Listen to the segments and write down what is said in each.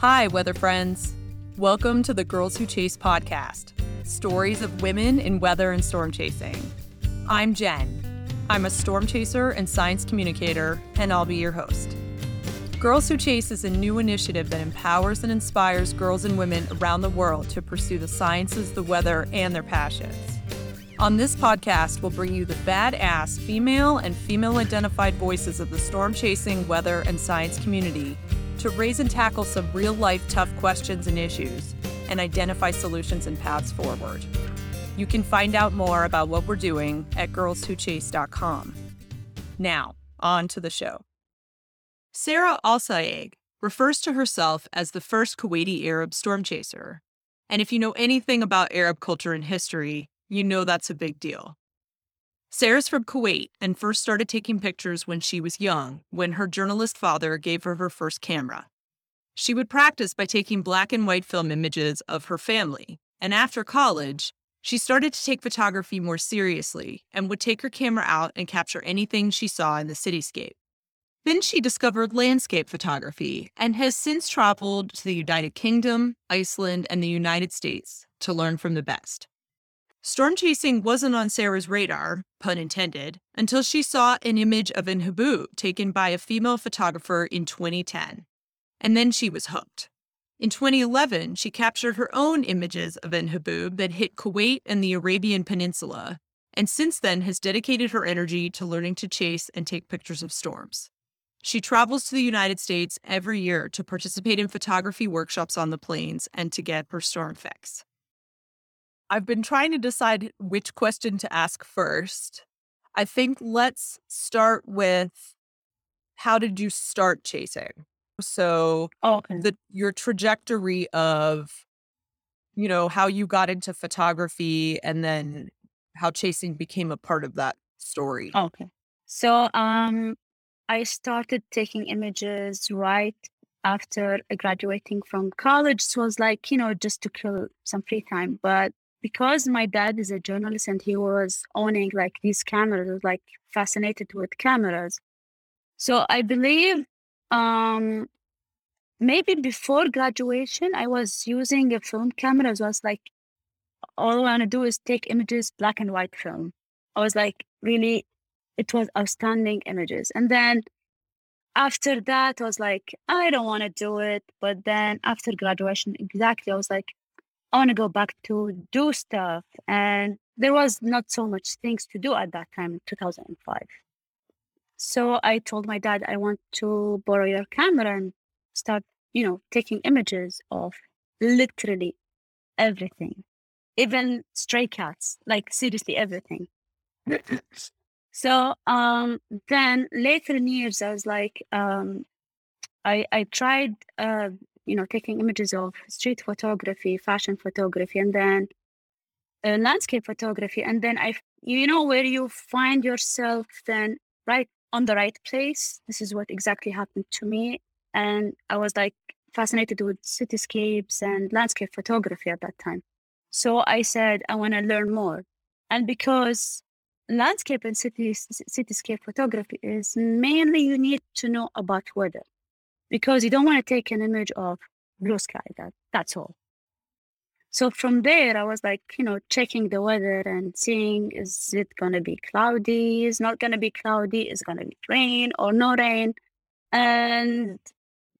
Hi, weather friends. Welcome to the Girls Who Chase podcast, stories of women in weather and storm chasing. I'm Jen. I'm a storm chaser and science communicator, and I'll be your host. Girls Who Chase is a new initiative that empowers and inspires girls and women around the world to pursue the sciences, the weather, and their passions. On this podcast, we'll bring you the badass female and female-identified voices of the storm chasing, weather, and science community to raise and tackle some real-life tough questions and issues and identify solutions and paths forward. You can find out more about what we're doing at girlswhochase.com. Now, on to the show. Sarah Alsayegh refers to herself as the first Kuwaiti-Arab storm chaser. And if you know anything about Arab culture and history, you know that's a big deal. Sarah's from Kuwait and first started taking pictures when she was young, when her journalist father gave her her first camera. She would practice by taking black and white film images of her family. And after college, she started to take photography more seriously and would take her camera out and capture anything she saw in the cityscape. Then she discovered landscape photography and has since traveled to the United Kingdom, Iceland, and the United States to learn from the best. Storm chasing wasn't on Sarah's radar, pun intended, until she saw an image of an haboob taken by a female photographer in 2010. And then she was hooked. In 2011, she captured her own images of an haboob that hit Kuwait and the Arabian peninsula, and since then has dedicated her energy to learning to chase and take pictures of storms. She travels to the United States every year to participate in photography workshops on the plains and to get her storm fix. I've been trying to decide which question to ask first. I think let's start with, how did you start chasing? So your trajectory of, you know, how you got into photography and then how chasing became a part of that story. Okay. So, I started taking images right after graduating from college. So it was like, you know, just to kill some free time. But because my dad is a journalist and he was owning like these cameras, I was like fascinated with cameras. So I believe maybe before graduation, I was using a film camera. So I was like, all I want to do is take images, black and white film. I was like, really, it was outstanding images. And then after that, I was like, I don't want to do it. But then after graduation, exactly, I was like, I want to go back to do stuff. And there was not so much things to do at that time, in 2005. So I told my dad, I want to borrow your camera and start, you know, taking images of literally everything, even stray cats, like seriously, everything. So then later in years, I was like, I tried, you know, taking images of street photography, fashion photography, and then landscape photography. And then I, you know, where you find yourself then right on the right place. This is what exactly happened to me. And I was like fascinated with cityscapes and landscape photography at that time. So I said, I want to learn more. And because landscape and cityscape photography is mainly you need to know about weather, because you don't want to take an image of blue sky, that's all. So from there, I was like, you know, checking the weather and seeing, is it going to be cloudy? It's not going to be cloudy. It's going to be rain or no rain. And,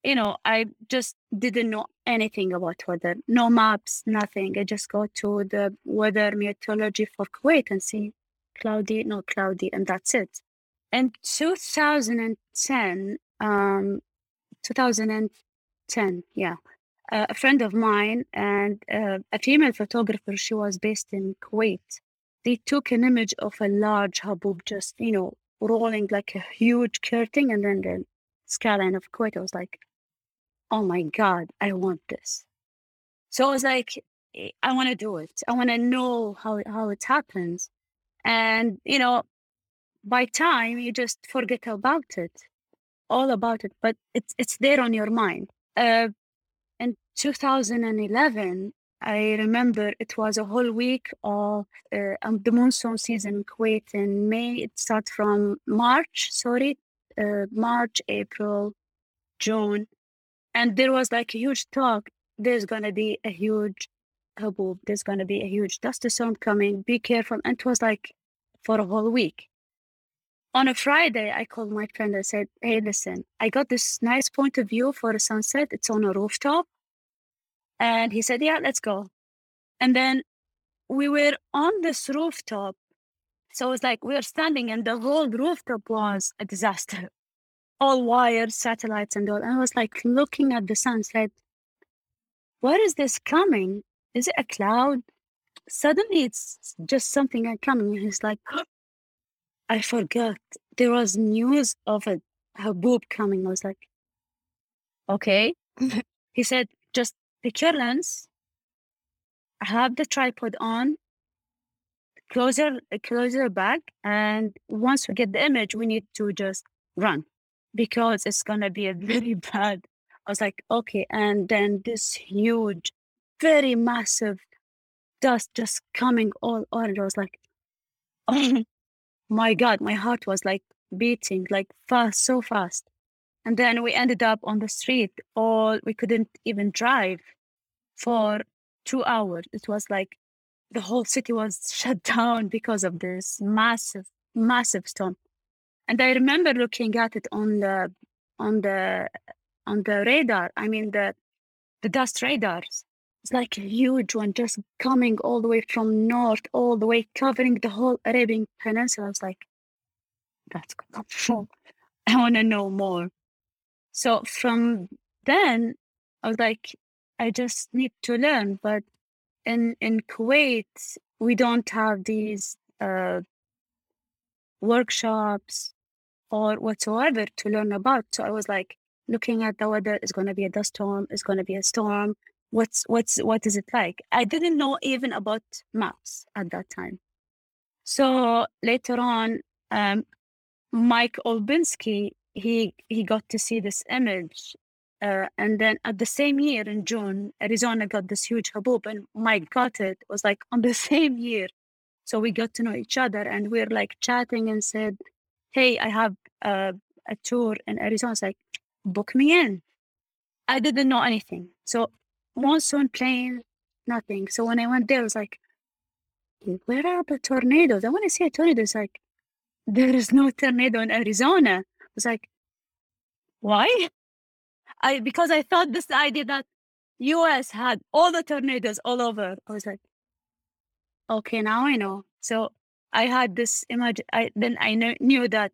you know, I just didn't know anything about weather. No maps, nothing. I just go to the weather meteorology for Kuwait and see cloudy, not cloudy, and that's it. In 2010, yeah, a friend of mine and a female photographer, she was based in Kuwait. They took an image of a large haboob just, you know, rolling like a huge curtain, and then the skyline of Kuwait. I was like, oh my God, I want this. So I was like, I want to do it. I want to know how it happens. And, you know, by time, you just forget about it, all about it, but it's there on your mind. In 2011, I remember it was a whole week of the monsoon season in Kuwait in May. It starts from March, March, April, June. And there was like a huge talk. There's going to be a huge haboob. There's going to be a huge dust storm coming. Be careful. And it was like for a whole week. On a Friday, I called my friend. I said, hey, listen, I got this nice point of view for a sunset. It's on a rooftop. And he said, yeah, let's go. And then we were on this rooftop. So it's like we were standing and the whole rooftop was a disaster. All wires, satellites and all. And I was like looking at the sun, said, where is this coming? Is it a cloud? Suddenly it's just something coming. And he's like, I forgot. There was news of a haboob coming. I was like, okay. He said, just take your lens. I have the tripod on. Closer back. And once we get the image, we need to just run because it's going to be a very bad. I was like, okay. And then this huge, very massive dust just coming all orange. I was like, oh my God, my heart was like beating like fast, so fast. And then we ended up on the street all, we couldn't even drive for 2 hours. It was like the whole city was shut down because of this massive, massive storm. And I remember looking at it on the radar. I mean, the dust radars. It's like a huge one just coming all the way from north, all the way covering the whole Arabian peninsula. I was like, that's cool. I want to know more. So from then, I was like, I just need to learn. But in Kuwait, we don't have these workshops or whatsoever to learn about. So I was like looking at the weather, it's going to be a dust storm, it's going to be a storm. What is it like? I didn't know even about maps at that time. So later on, Mike Olbinski, he got to see this image. And then at the same year in June, Arizona got this huge haboob and Mike got it. It was like on the same year. So we got to know each other and we were like chatting and said, hey, I have a tour in Arizona. It's like, book me in. I didn't know anything. So monsoon plane, nothing. So when I went there, I was like, where are the tornadoes? I want to see a tornado. It's like, there is no tornado in Arizona. I was like, why? Because I thought this idea that US had all the tornadoes all over. I was like, okay, now I know. So I had this image. I knew that,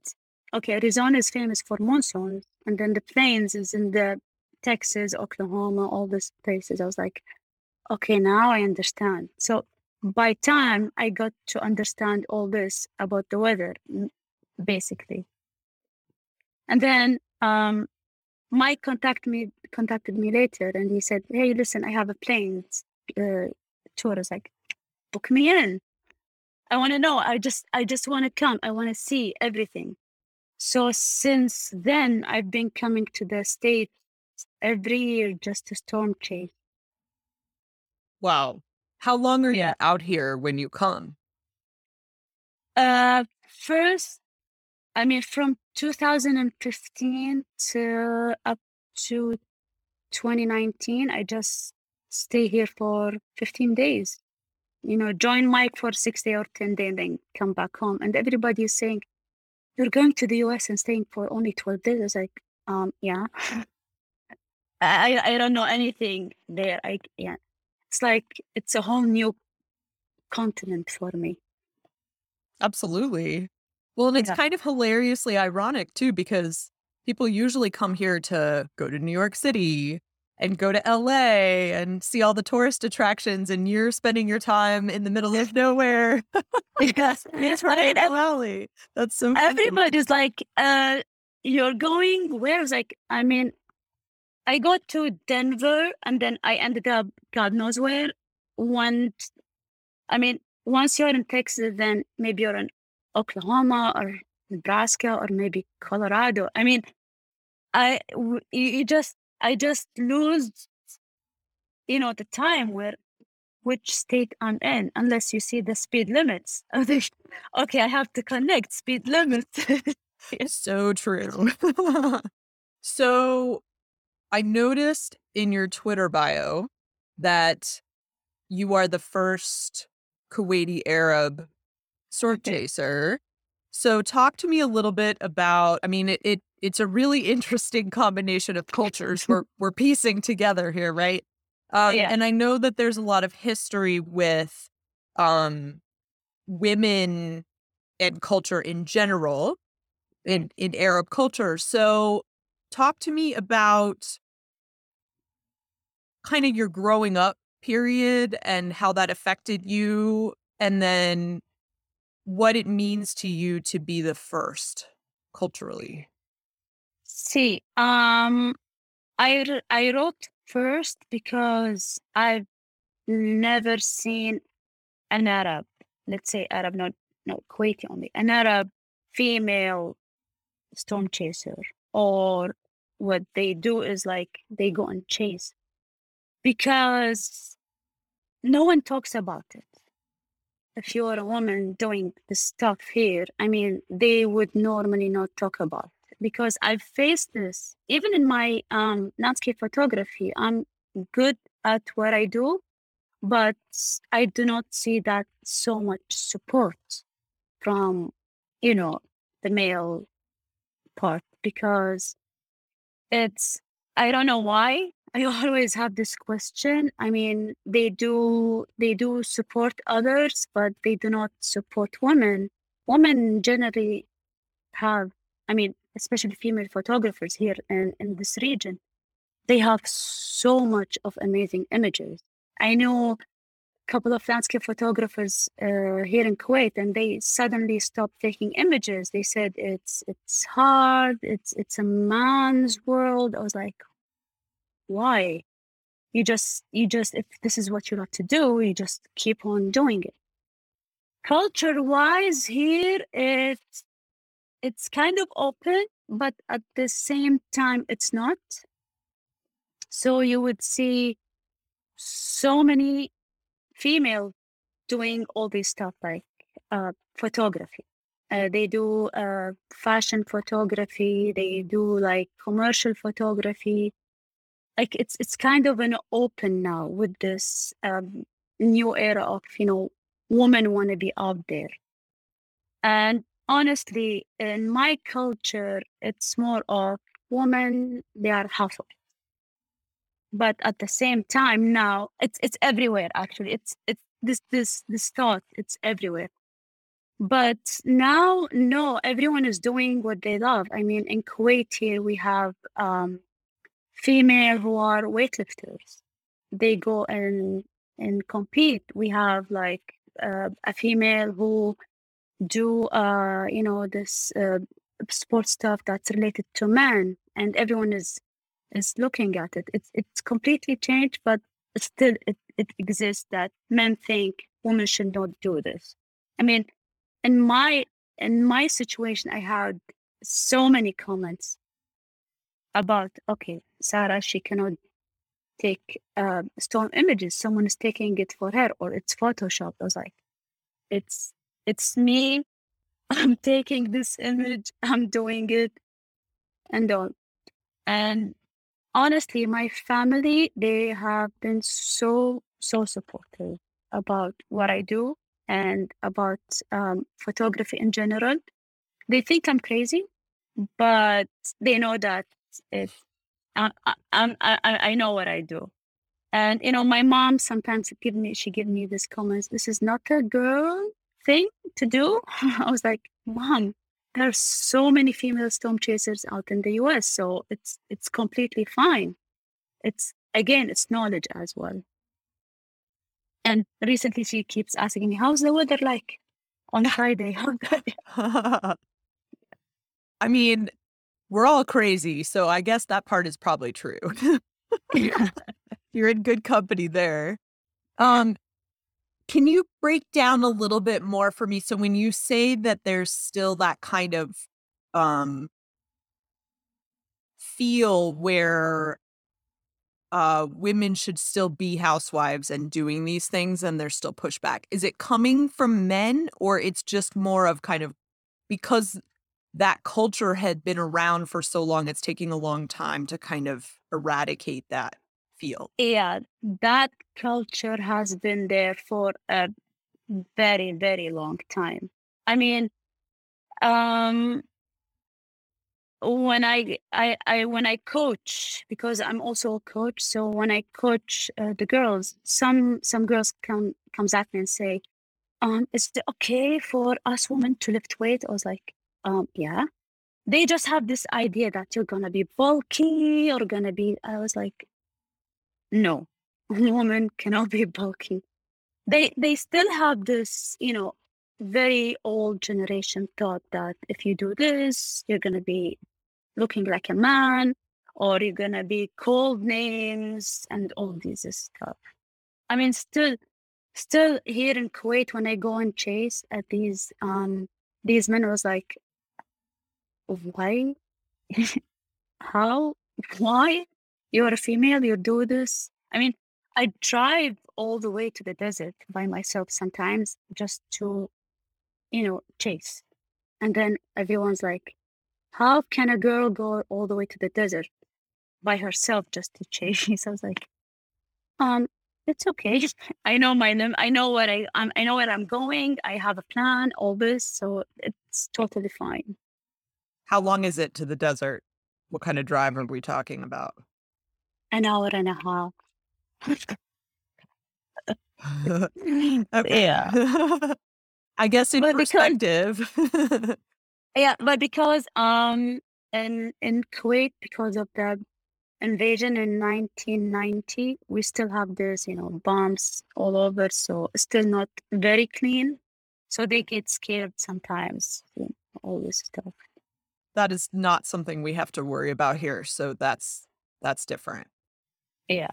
okay, Arizona is famous for monsoons. And then the plains is in the Texas, Oklahoma, all these places. I was like, okay, now I understand. So by time I got to understand all this about the weather, basically. And then, Mike contacted me later and he said, hey, listen, I have a planes tour. I was like, book me in. I want to know. I just want to come. I want to see everything. So since then, I've been coming to the States every year just to storm chase. Wow. How long are you out here when you come? From 2015 to up to 2019, I just stay here for 15 days. You know, join Mike for 6 days or 10 days and then come back home. And everybody is saying, you're going to the US and staying for only 12 days. I was like, yeah. I don't know anything there. It's like, it's a whole new continent for me. Absolutely. Well, and it's kind of hilariously ironic, too, because people usually come here to go to New York City and go to L.A. and see all the tourist attractions. And you're spending your time in the middle of nowhere. Yes, that's right. Absolutely. That's so funny. Everybody's like, you're going where? It's like, I got to Denver and then I ended up God knows where. Once you're in Texas, then maybe you're in Oklahoma or Nebraska or maybe Colorado. I just lose, the time where which state I'm in unless you see the speed limits. Okay, I have to connect speed limits. It's so true. So I noticed in your Twitter bio that you are the first Kuwaiti-Arab sword chaser. So talk to me a little bit about, I mean, it's a really interesting combination of cultures we're piecing together here, right? And I know that there's a lot of history with women and culture in general, in Arab culture. So talk to me about kind of your growing up period and how that affected you, and then what it means to you to be the first culturally. See, I wrote first because I've never seen an Arab, let's say Arab, not Kuwaiti only, an Arab female storm chaser, or what they do is like they go and chase, because no one talks about it. If you are a woman doing the stuff here, I mean, they would normally not talk about it, because I've faced this even in my landscape photography. I'm good at what I do, but I do not see that so much support from, you know, the male part, because it's, I don't know why, I always have this question. I mean, they do support others, but they do not support women. Women generally have, I mean, especially female photographers here in this region, they have so much of amazing images. I know a couple of landscape photographers here in Kuwait, and they suddenly stopped taking images. They said it's hard, it's a man's world. I was like, why? You just if this is what you love to do, you just keep on doing it. Culture-wise here, it's kind of open, but at the same time it's not. So you would see so many female doing all this stuff, like photography. They do fashion photography. They do like commercial photography. Like it's kind of an open now with this new era of, you know, women want to be out there. And honestly, in my culture, it's more of women, they are housewives. But at the same time now, it's everywhere, actually. It's this thought, it's everywhere. But now, no, everyone is doing what they love. I mean, in Kuwait here, we have female who are weightlifters. They go and compete. We have like a female who do you know, this sports stuff that's related to men, and everyone is looking at it. It's completely changed, but still it exists that men think women should not do this. I mean, in my situation, I had so many comments about, okay, Sarah, she cannot take storm images. Someone is taking it for her, or it's Photoshopped. I was like, it's me. I'm taking this image. I'm doing it, and all. And honestly, my family, they have been so supportive about what I do and about photography in general. They think I'm crazy, but they know that I know what I do. And, you know, my mom sometimes she gives me these comments, this is not a girl thing to do. I was like, Mom, there are so many female storm chasers out in the US, so it's completely fine. It's, again, it's knowledge as well. And recently she keeps asking me, how's the weather like on Friday? I mean, we're all crazy, so I guess that part is probably true. You're in good company there. Can you break down a little bit more for me? So when you say that there's still that kind of feel where women should still be housewives and doing these things, and there's still pushback, is it coming from men, or it's just more of kind of because that culture had been around for so long, it's taking a long time to kind of eradicate that feel. Yeah, that culture has been there for a very, very long time. I mean, when I coach, because I'm also a coach, so when I coach the girls, some girls comes at me and say, is it okay for us women to lift weight? I was like, yeah. They just have this idea that you're gonna be bulky or gonna be. I was like, no, only women cannot be bulky. They still have this, you know, very old generation thought that if you do this, you're going to be looking like a man, or you're going to be called names and all this stuff. I mean, still here in Kuwait, when I go and chase at these men, I was like, why? How? Why? You're a female, you do this. I mean, I drive all the way to the desert by myself sometimes just to, you know, chase. And then everyone's like, how can a girl go all the way to the desert by herself just to chase? So I was like, it's okay. I know my name. I know where I know where I'm going. I have a plan, all this. So it's totally fine. How long is it to the desert? What kind of drive are we talking about? 1.5 hours. Yeah. I guess in perspective. Yeah, but because in Kuwait, because of the invasion in 1990, we still have this, you know, bombs all over, so still not very clean. So they get scared sometimes, you know, all this stuff. That is not something we have to worry about here. So that's different. Yeah.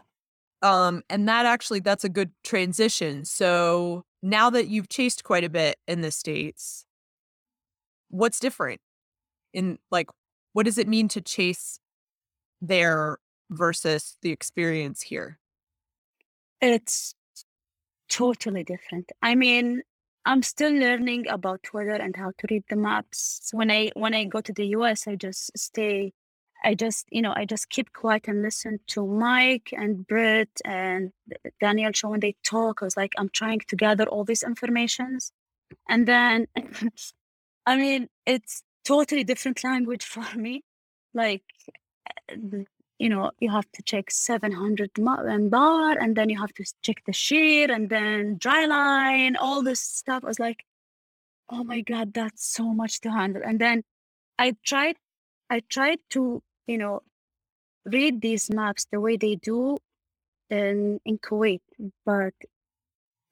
And that's a good transition. So now that you've chased quite a bit in the States, what's different? What does it mean to chase there versus the experience here? It's totally different. I mean, I'm still learning about weather and how to read the maps. When I go to the US, I just stay. I just keep quiet and listen to Mike and Britt and Daniel show when they talk. I was like, I'm trying to gather all these informations. And then, I mean, it's totally different language for me. Like, you know, you have to check 700 bar, and then you have to check the shear and then dry line, all this stuff. I was like, oh my God, that's so much to handle. And then I tried to, you know, read these maps the way they do in Kuwait, but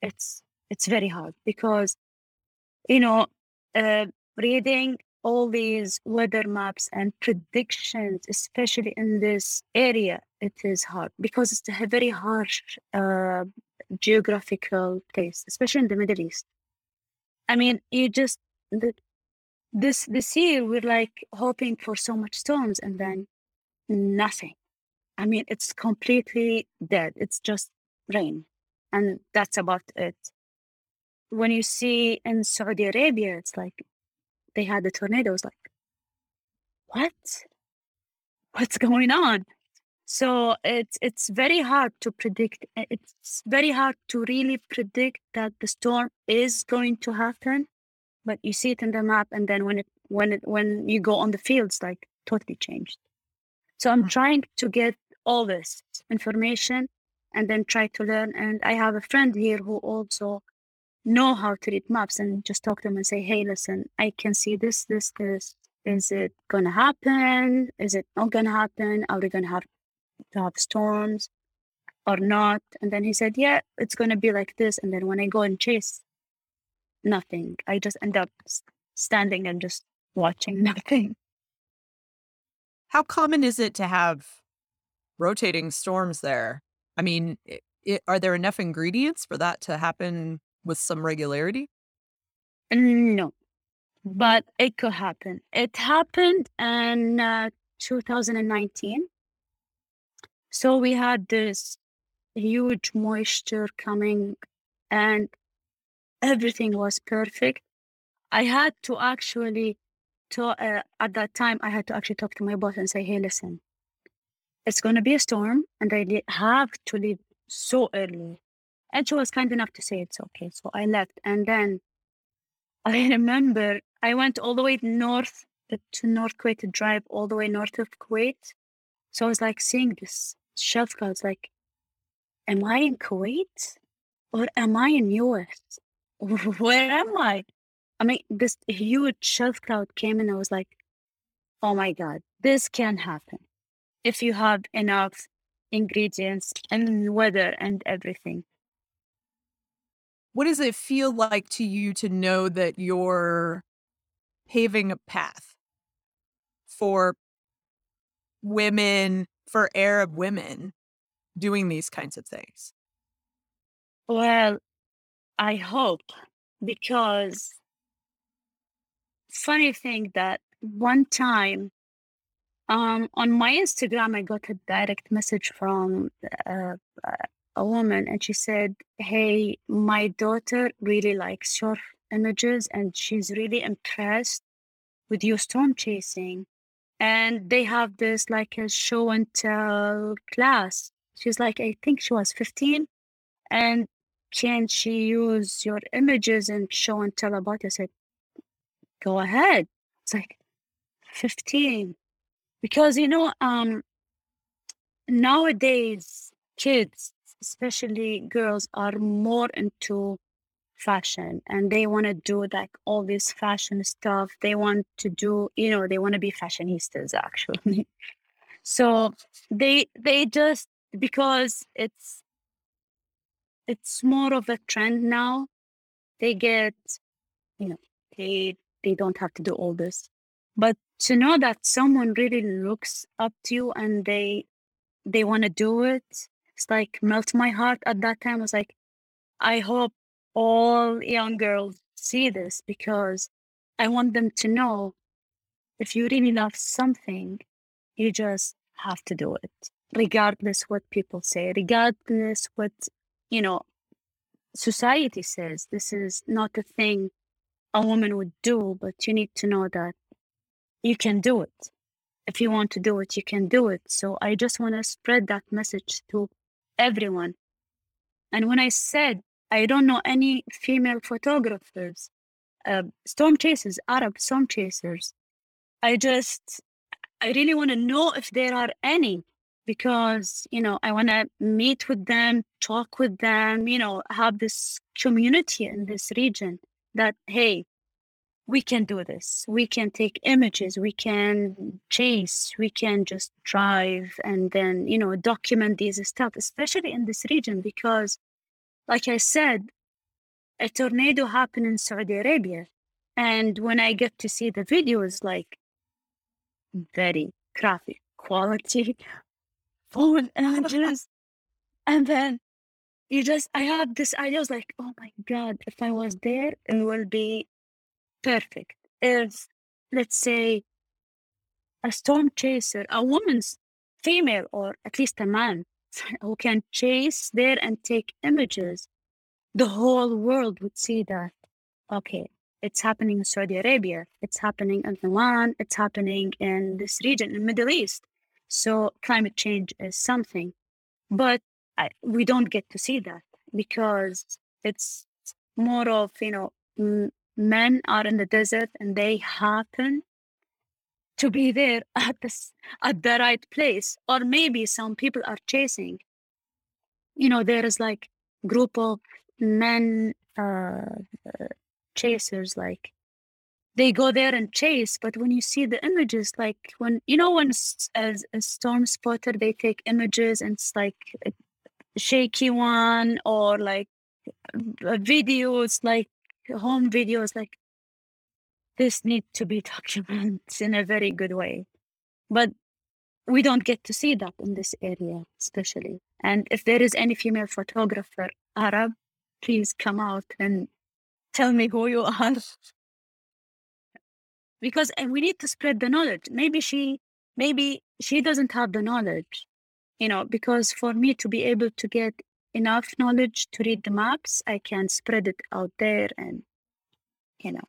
it's very hard because, you know, reading all these weather maps and predictions, especially in this area, it is hard because it's a very harsh geographical place, especially in the Middle East. I mean, This year, we're like hoping for so much storms and then nothing. I mean, it's completely dead. It's just rain. And that's about it. When you see in Saudi Arabia, it's like they had the tornadoes, like, what? What's going on? So it's very hard to predict. It's very hard to really predict that the storm is going to happen. But you see it in the map, and then when you go on the fields, like totally changed. So I'm trying to get all this information, and then try to learn. And I have a friend here who also know how to read maps, and just talk to them and say, "Hey, listen, I can see this. Is it gonna happen? Is it not gonna happen? Are we gonna have to have storms or not?" And then he said, "Yeah, it's gonna be like this." And then when I go and chase, nothing. I just end up standing and just watching nothing. How common is it to have rotating storms there? I mean, are there enough ingredients for that to happen with some regularity? No, but it could happen. It happened in 2019. So we had this huge moisture coming and everything was perfect. I had to actually at that time, I had to actually talk to my boss and say, hey, listen, it's going to be a storm and I have to leave so early. And she was kind enough to say it's okay. So I left. And then I remember I went all the way north to North Kuwait to drive all the way north of Kuwait. So I was like seeing this shelf cloud. It's like, am I in Kuwait or am I in US? Where am I? I mean, this huge shelf cloud came and I was like, oh my God, this can happen. If you have enough ingredients and weather and everything. What does it feel like to you to know that you're paving a path for women, for Arab women doing these kinds of things? Well, I hope, because funny thing that one time on my Instagram, I got a direct message from a woman and she said, hey, my daughter really likes your images and she's really impressed with your storm chasing. And they have this like a show and tell class. She's like, I think she was 15. And can she use your images and show and tell about it? I said, go ahead. It's like 15. Because, you know, nowadays kids, especially girls, are more into fashion and they want to do like all this fashion stuff. They want to do, you know, they want to be fashionistas actually. So they just, because it's more of a trend now, they get, you know, they don't have to do all this. But to know that someone really looks up to you and they want to do it, it's like melt my heart. At that time, I was like, I hope all young girls see this, because I want them to know if you really love something, you just have to do it, regardless what people say, regardless what, you know, society says. This is not a thing a woman would do, but you need to know that you can do it. If you want to do it, you can do it. So I just want to spread that message to everyone. And when I said, I don't know any female photographers, storm chasers, Arab storm chasers, I really want to know if there are any, because, you know, I want to meet with them, talk with them, you know, have this community in this region that, hey, we can do this. We can take images. We can chase. We can just drive and then, you know, document these stuff, especially in this region, because, like I said, a tornado happened in Saudi Arabia. And when I get to see the videos, like, very graphic quality, phone and just, and then I have this idea. I was like, oh my God, if I was there, it will be perfect. If, let's say, a storm chaser, a woman's female, or at least a man who can chase there and take images, the whole world would see that, okay, it's happening in Saudi Arabia, it's happening in Oman, it's happening in this region, in Middle East. So climate change is something, but we don't get to see that, because it's more of, you know, men are in the desert and they happen to be there at the right place. Or maybe some people are chasing. You know, there is like group of men chasers, like they go there and chase. But when you see the images, like when, you know, when as a storm spotter, they take images and it's like a shaky one, or like videos, like home videos, like this need to be documented in a very good way. But we don't get to see that in this area, especially. And if there is any female photographer, Arab, please come out and tell me who you are. Because we need to spread the knowledge. Maybe she doesn't have the knowledge, you know, because for me to be able to get enough knowledge to read the maps, I can spread it out there and, you know.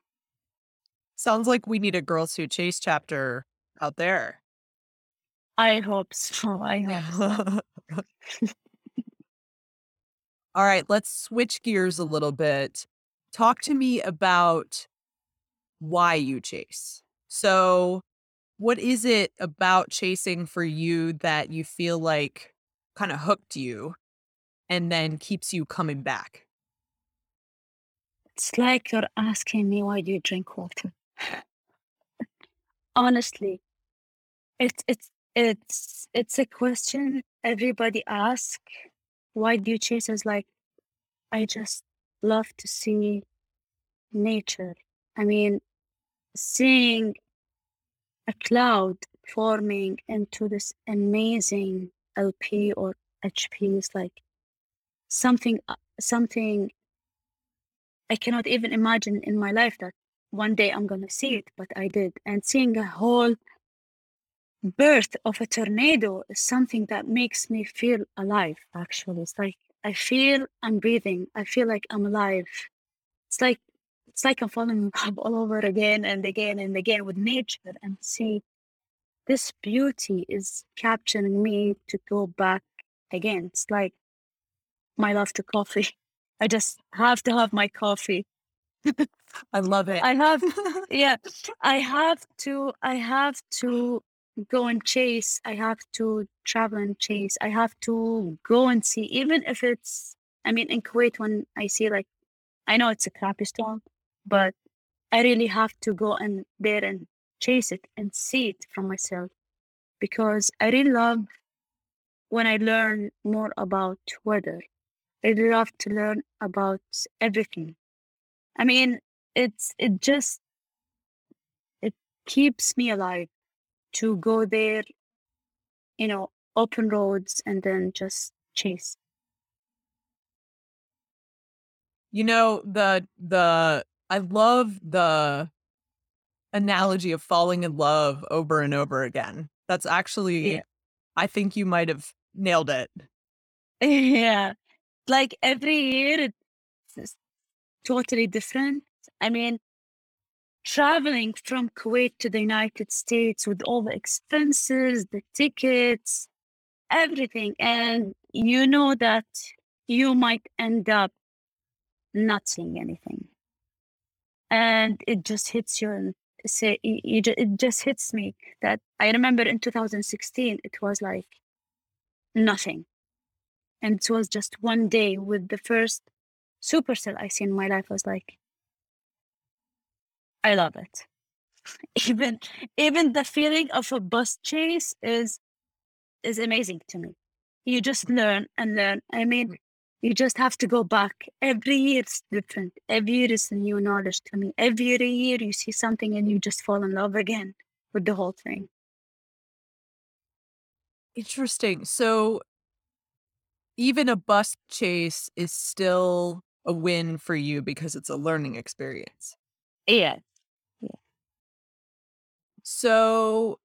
Sounds like we need a Girls Who Chase chapter out there. I hope so. All right, let's switch gears a little bit. Talk to me about why you chase. So what is it about chasing for you that you feel like kind of hooked you and then keeps you coming back? It's like you're asking me, why do you drink water? Honestly, it's a question everybody asks. Why do you chase? Is like, I just love to see nature. I mean, seeing a cloud forming into this amazing LP or HP is like something I cannot even imagine in my life that one day I'm going to see it, but I did. And seeing a whole birth of a tornado is something that makes me feel alive, actually. It's like I feel I'm breathing. I feel like I'm alive. It's like I'm falling in love all over again and again and again with nature. And see, this beauty is capturing me to go back again. It's like my love to coffee. I just have to have my coffee. I love it. I have to go and chase. I have to travel and chase. I have to go and see, even if it's, I mean, in Kuwait, when I see, like, I know it's a crappy storm, but I really have to go and there and chase it and see it from myself, because I really love when I learn more about weather. I really love to learn about everything. I mean, it keeps me alive to go there, open roads and then just chase. I love the analogy of falling in love over and over again. That's actually, yeah. I think you might have nailed it. Yeah. Like every year it's totally different. I mean, traveling from Kuwait to the United States with all the expenses, the tickets, everything. And you know that you might end up not seeing anything. And it just hits you and it just hits me that I remember in 2016, it was like nothing. And it was just one day with the first supercell I see in my life. I was like, I love it. Even the feeling of a bus chase is amazing to me. You just learn and learn. I mean, you just have to go back. Every year it's different. Every year is new knowledge to me. Every year you see something and you just fall in love again with the whole thing. Interesting. So even a bus chase is still a win for you because it's a learning experience. Yeah. So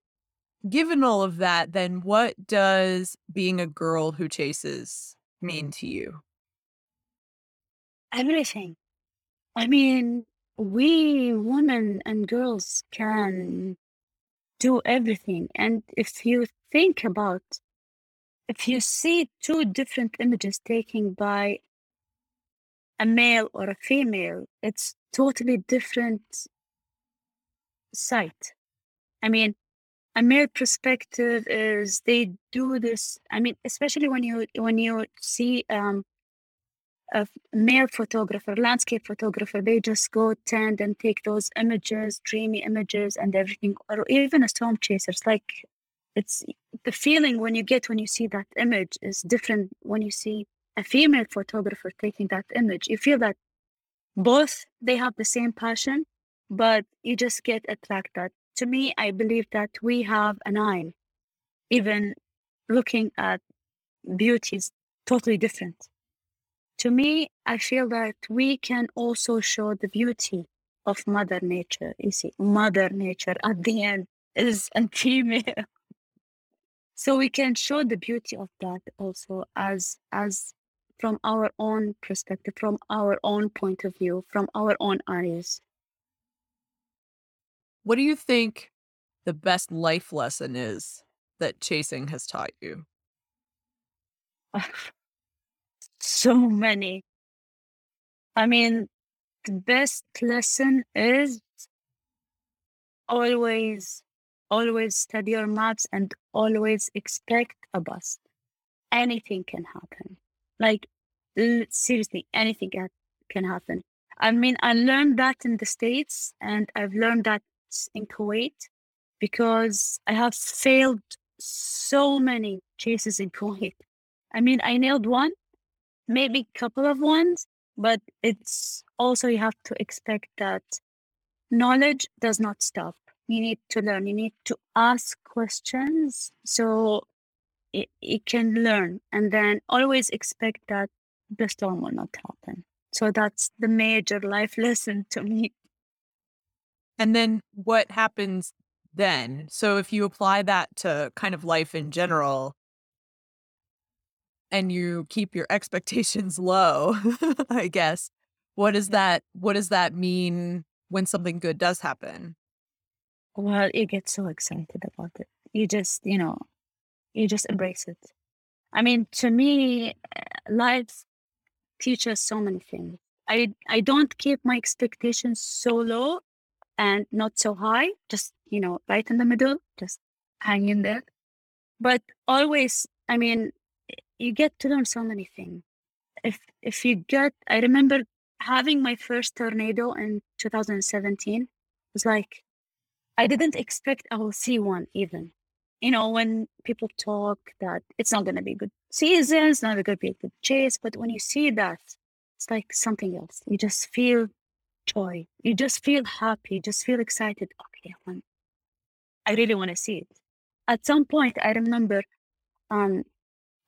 given all of that, then what does being a girl who chases mean to you? Everything. I mean, we women and girls can do everything. And if you think about, if you see two different images taken by a male or a female, it's totally different sight. I mean, a male perspective is they do this. I mean, especially when you see a male photographer, landscape photographer, they just go tend and take those images, dreamy images and everything, or even a storm chaser. It's like, it's the feeling when you get when you see that image is different when you see a female photographer taking that image. You feel that both they have the same passion, but you just get attracted. To me, I believe that we have an eye, even looking at beauty is totally different. To me, I feel that we can also show the beauty of Mother Nature. You see, Mother Nature at the end is a female. So we can show the beauty of that also as from our own perspective, from our own point of view, from our own eyes. What do you think the best life lesson is that chasing has taught you? So many. I mean, the best lesson is always study your maps and always expect a bust. Anything can happen. Like, seriously, anything can happen. I mean, I learned that in the States, and I've learned that in Kuwait, because I have failed so many chases in Kuwait. I mean, I nailed one, maybe a couple of ones, but it's also, you have to expect that knowledge does not stop. You need to learn. You need to ask questions so it can learn. And then always expect that the storm will not happen. So that's the major life lesson to me. And then what happens then? So if you apply that to kind of life in general, and you keep your expectations low, I guess, what does that mean when something good does happen? Well, you get so excited about it. You just embrace it. I mean, to me, life teaches so many things. I don't keep my expectations so low and not so high, just, right in the middle, just hang in there. But always, I mean, you get to learn so many things. I remember having my first tornado in 2017. It was like, I didn't expect I will see one even. When people talk that it's not going to be a good season, it's not going to be a good chase, but when you see that, it's like something else. You just feel joy. You just feel happy. You just feel excited. Okay, I really want to see it. At some point, I remember,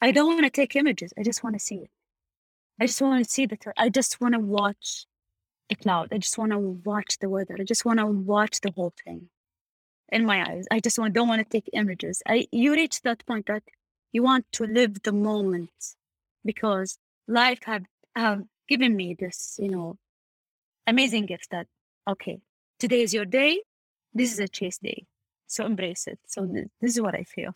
I don't want to take images. I just want to see it. I just want to see the tornado. I just want to watch a cloud. I just want to watch the weather. I just want to watch the whole thing in my eyes. I just don't want to take images. You reach that point that you want to live the moment, because life have given me this, amazing gift that, okay, today is your day. This is a chase day. So embrace it. So this is what I feel.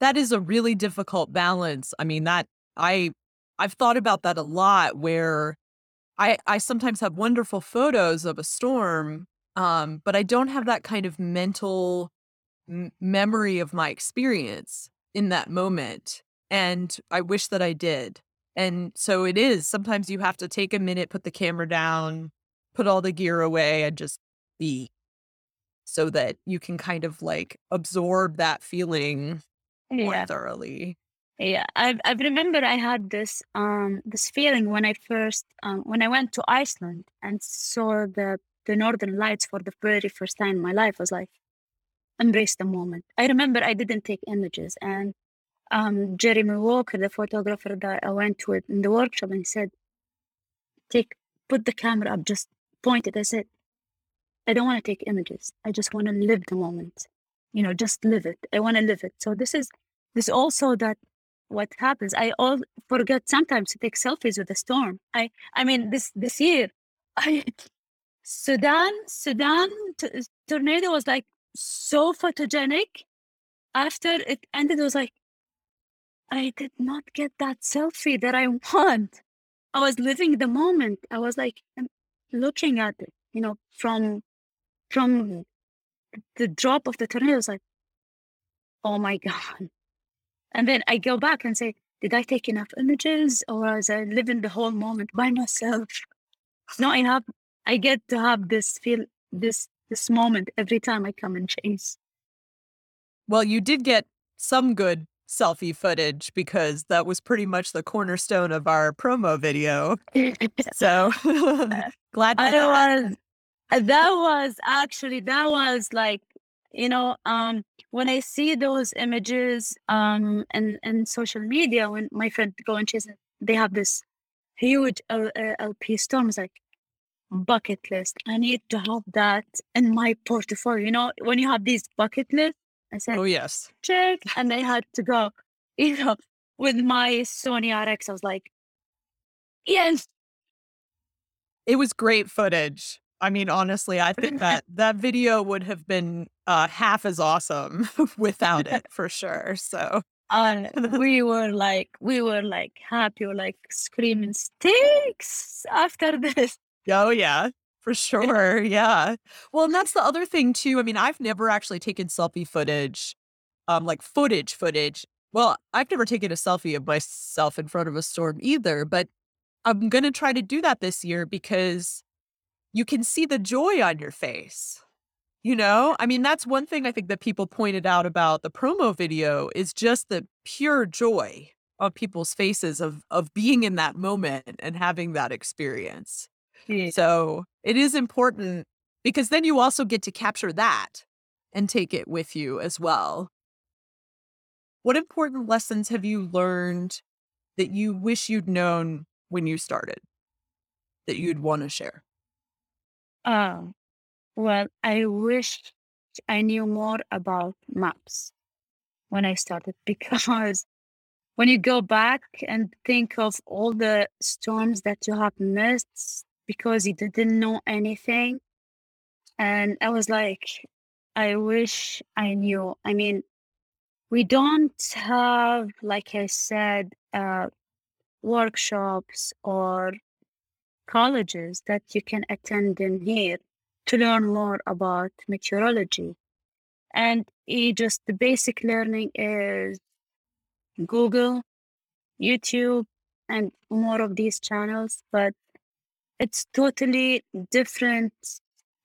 That is a really difficult balance. I mean, that I've thought about that a lot, where I sometimes have wonderful photos of a storm, but I don't have that kind of mental memory of my experience in that moment. And I wish that I did. And so it is, sometimes you have to take a minute, put the camera down, put all the gear away, and just be, so that you can kind of like absorb that feeling more thoroughly. Yeah, I remember I had this this feeling when I first when I went to Iceland and saw the Northern Lights for the very first time in my life. I was like, embrace the moment. I remember I didn't take images, and Jeremy Walker, the photographer that I went with in the workshop, and he said, put the camera up, just point it. I said, I don't want to take images. I just want to live the moment. Just live it. I want to live it. So this also that. What happens? I all forget sometimes to take selfies with the storm. I mean, this year, Sudan tornado was like so photogenic. After it ended, it was like, I did not get that selfie that I want. I was living the moment. I was like looking at it, from the drop of the tornado. I was like, oh my God. And then I go back and say, did I take enough images, or was I living the whole moment by myself? Not enough. I get to have this moment every time I come and chase. Well, you did get some good selfie footage, because that was pretty much the cornerstone of our promo video. So glad to know. That was like, when I see those images and social media, when my friend go and chase, they have this huge LP storms, like bucket list. I need to have that in my portfolio. When you have these bucket lists, I said, oh yes, check. And I had to go, with my Sony RX, I was like, yes. It was great footage. I mean, honestly, I think that that video would have been half as awesome without it, for sure. So we were like happy, like screaming steaks after this. Oh, yeah. For sure. Yeah. Well, and that's the other thing too. I mean, I've never actually taken selfie footage, like footage. Well, I've never taken a selfie of myself in front of a storm either, but I'm going to try to do that this year because you can see the joy on your face. You know, I mean, that's one thing I think that people pointed out about the promo video is just the pure joy on people's faces of being in that moment and having that experience. Yeah. So it is important because then you also get to capture that and take it with you as well. What important lessons have you learned that you wish you'd known when you started that you'd want to share? Well, I wish I knew more about maps when I started, because when you go back and think of all the storms that you have missed, because he didn't know anything. And I was like, I wish I knew. I mean, we don't have, like I said, workshops or colleges that you can attend in here to learn more about meteorology. And the basic learning is Google, YouTube, and more of these channels. But it's totally different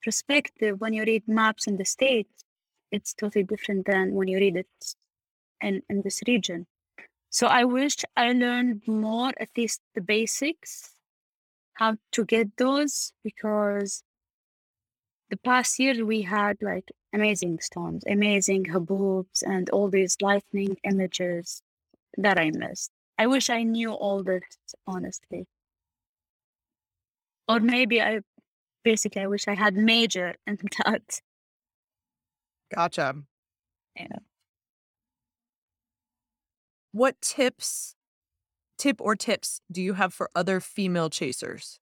perspective when you read maps in the States. It's totally different than when you read it in this region. So I wish I learned more, at least the basics, how to get those, because the past year we had like amazing storms, amazing haboobs, and all these lightning images that I missed. I wish I knew all this, honestly. Or maybe I wish I had major in that. Gotcha. Yeah. What tips do you have for other female chasers?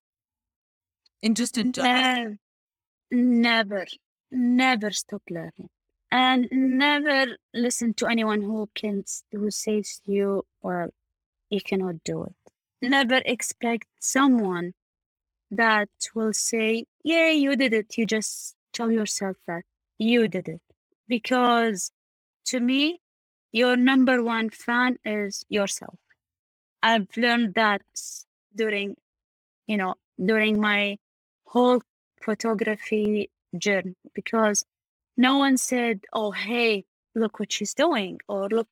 And just in general? Never stop learning. And never listen to anyone who says to you, well, you cannot do it. Never expect someone that will say, yeah, you did it. You just tell yourself that you did it. Because to me, your number one fan is yourself. I've learned that during my whole photography journey, because no one said, oh, hey, look what she's doing, or look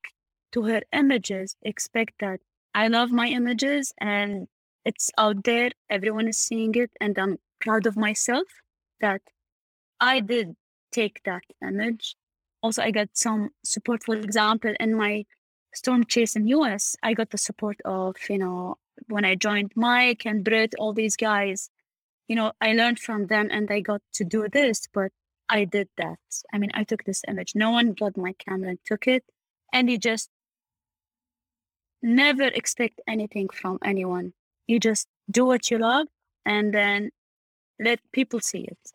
to her images. Expect that. I love my images and it's out there, everyone is seeing it, and I'm proud of myself that I did take that image. Also, I got some support, for example, in my storm chase in US, I got the support of, when I joined Mike and Britt, all these guys, I learned from them and I got to do this, but I did that. I mean, I took this image. No one got my camera and took it, and you just never expect anything from anyone. You just do what you love and then let people see it.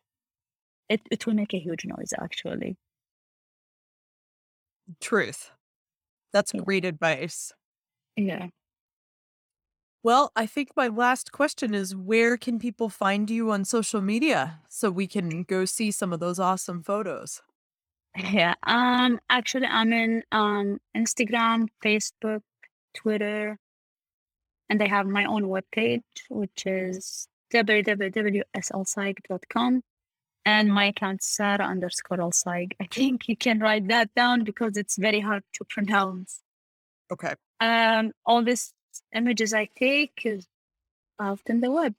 It will make a huge noise, actually. Truth. That's great advice. Yeah. Well, I think my last question is, where can people find you on social media so we can go see some of those awesome photos? Yeah. Actually, I'm in Instagram, Facebook, Twitter. And I have my own webpage, which is www.saralsayegh.com. And my account, Sarah_Alsayegh. I think you can write that down because it's very hard to pronounce. Okay. All these images I take is out in the web.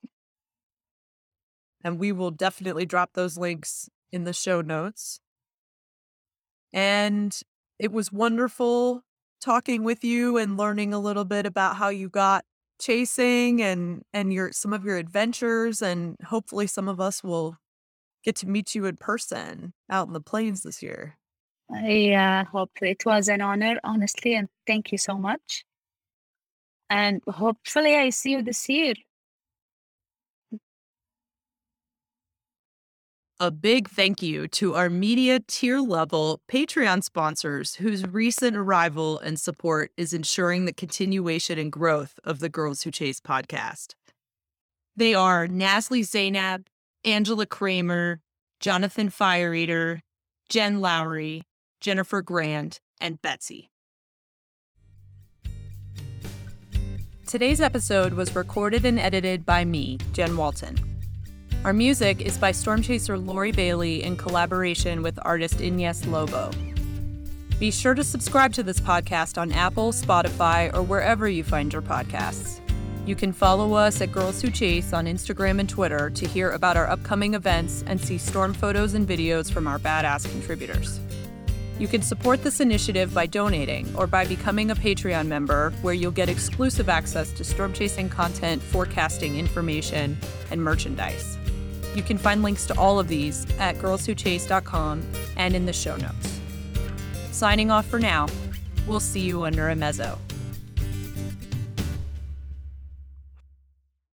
And we will definitely drop those links in the show notes. And it was wonderful talking with you and learning a little bit about how you got chasing and some of your adventures, and hopefully some of us will get to meet you in person out in the plains this year. Yeah, hopefully. It was an honor, honestly, and thank you so much. And hopefully I see you this year. A big thank you to our media tier level Patreon sponsors whose recent arrival and support is ensuring the continuation and growth of the Girls Who Chase podcast. They are Nasli Zainab, Angela Kramer, Jonathan FireEater, Jen Lowry, Jennifer Grant, and Betsy. Today's episode was recorded and edited by me, Jen Walton. Our music is by storm chaser Lori Bailey in collaboration with artist Inês Lobo. Be sure to subscribe to this podcast on Apple, Spotify, or wherever you find your podcasts. You can follow us at Girls Who Chase on Instagram and Twitter to hear about our upcoming events and see storm photos and videos from our badass contributors. You can support this initiative by donating or by becoming a Patreon member, where you'll get exclusive access to storm chasing content, forecasting information, and merchandise. You can find links to all of these at girlswhochase.com and in the show notes. Signing off for now. We'll see you under a mezzo.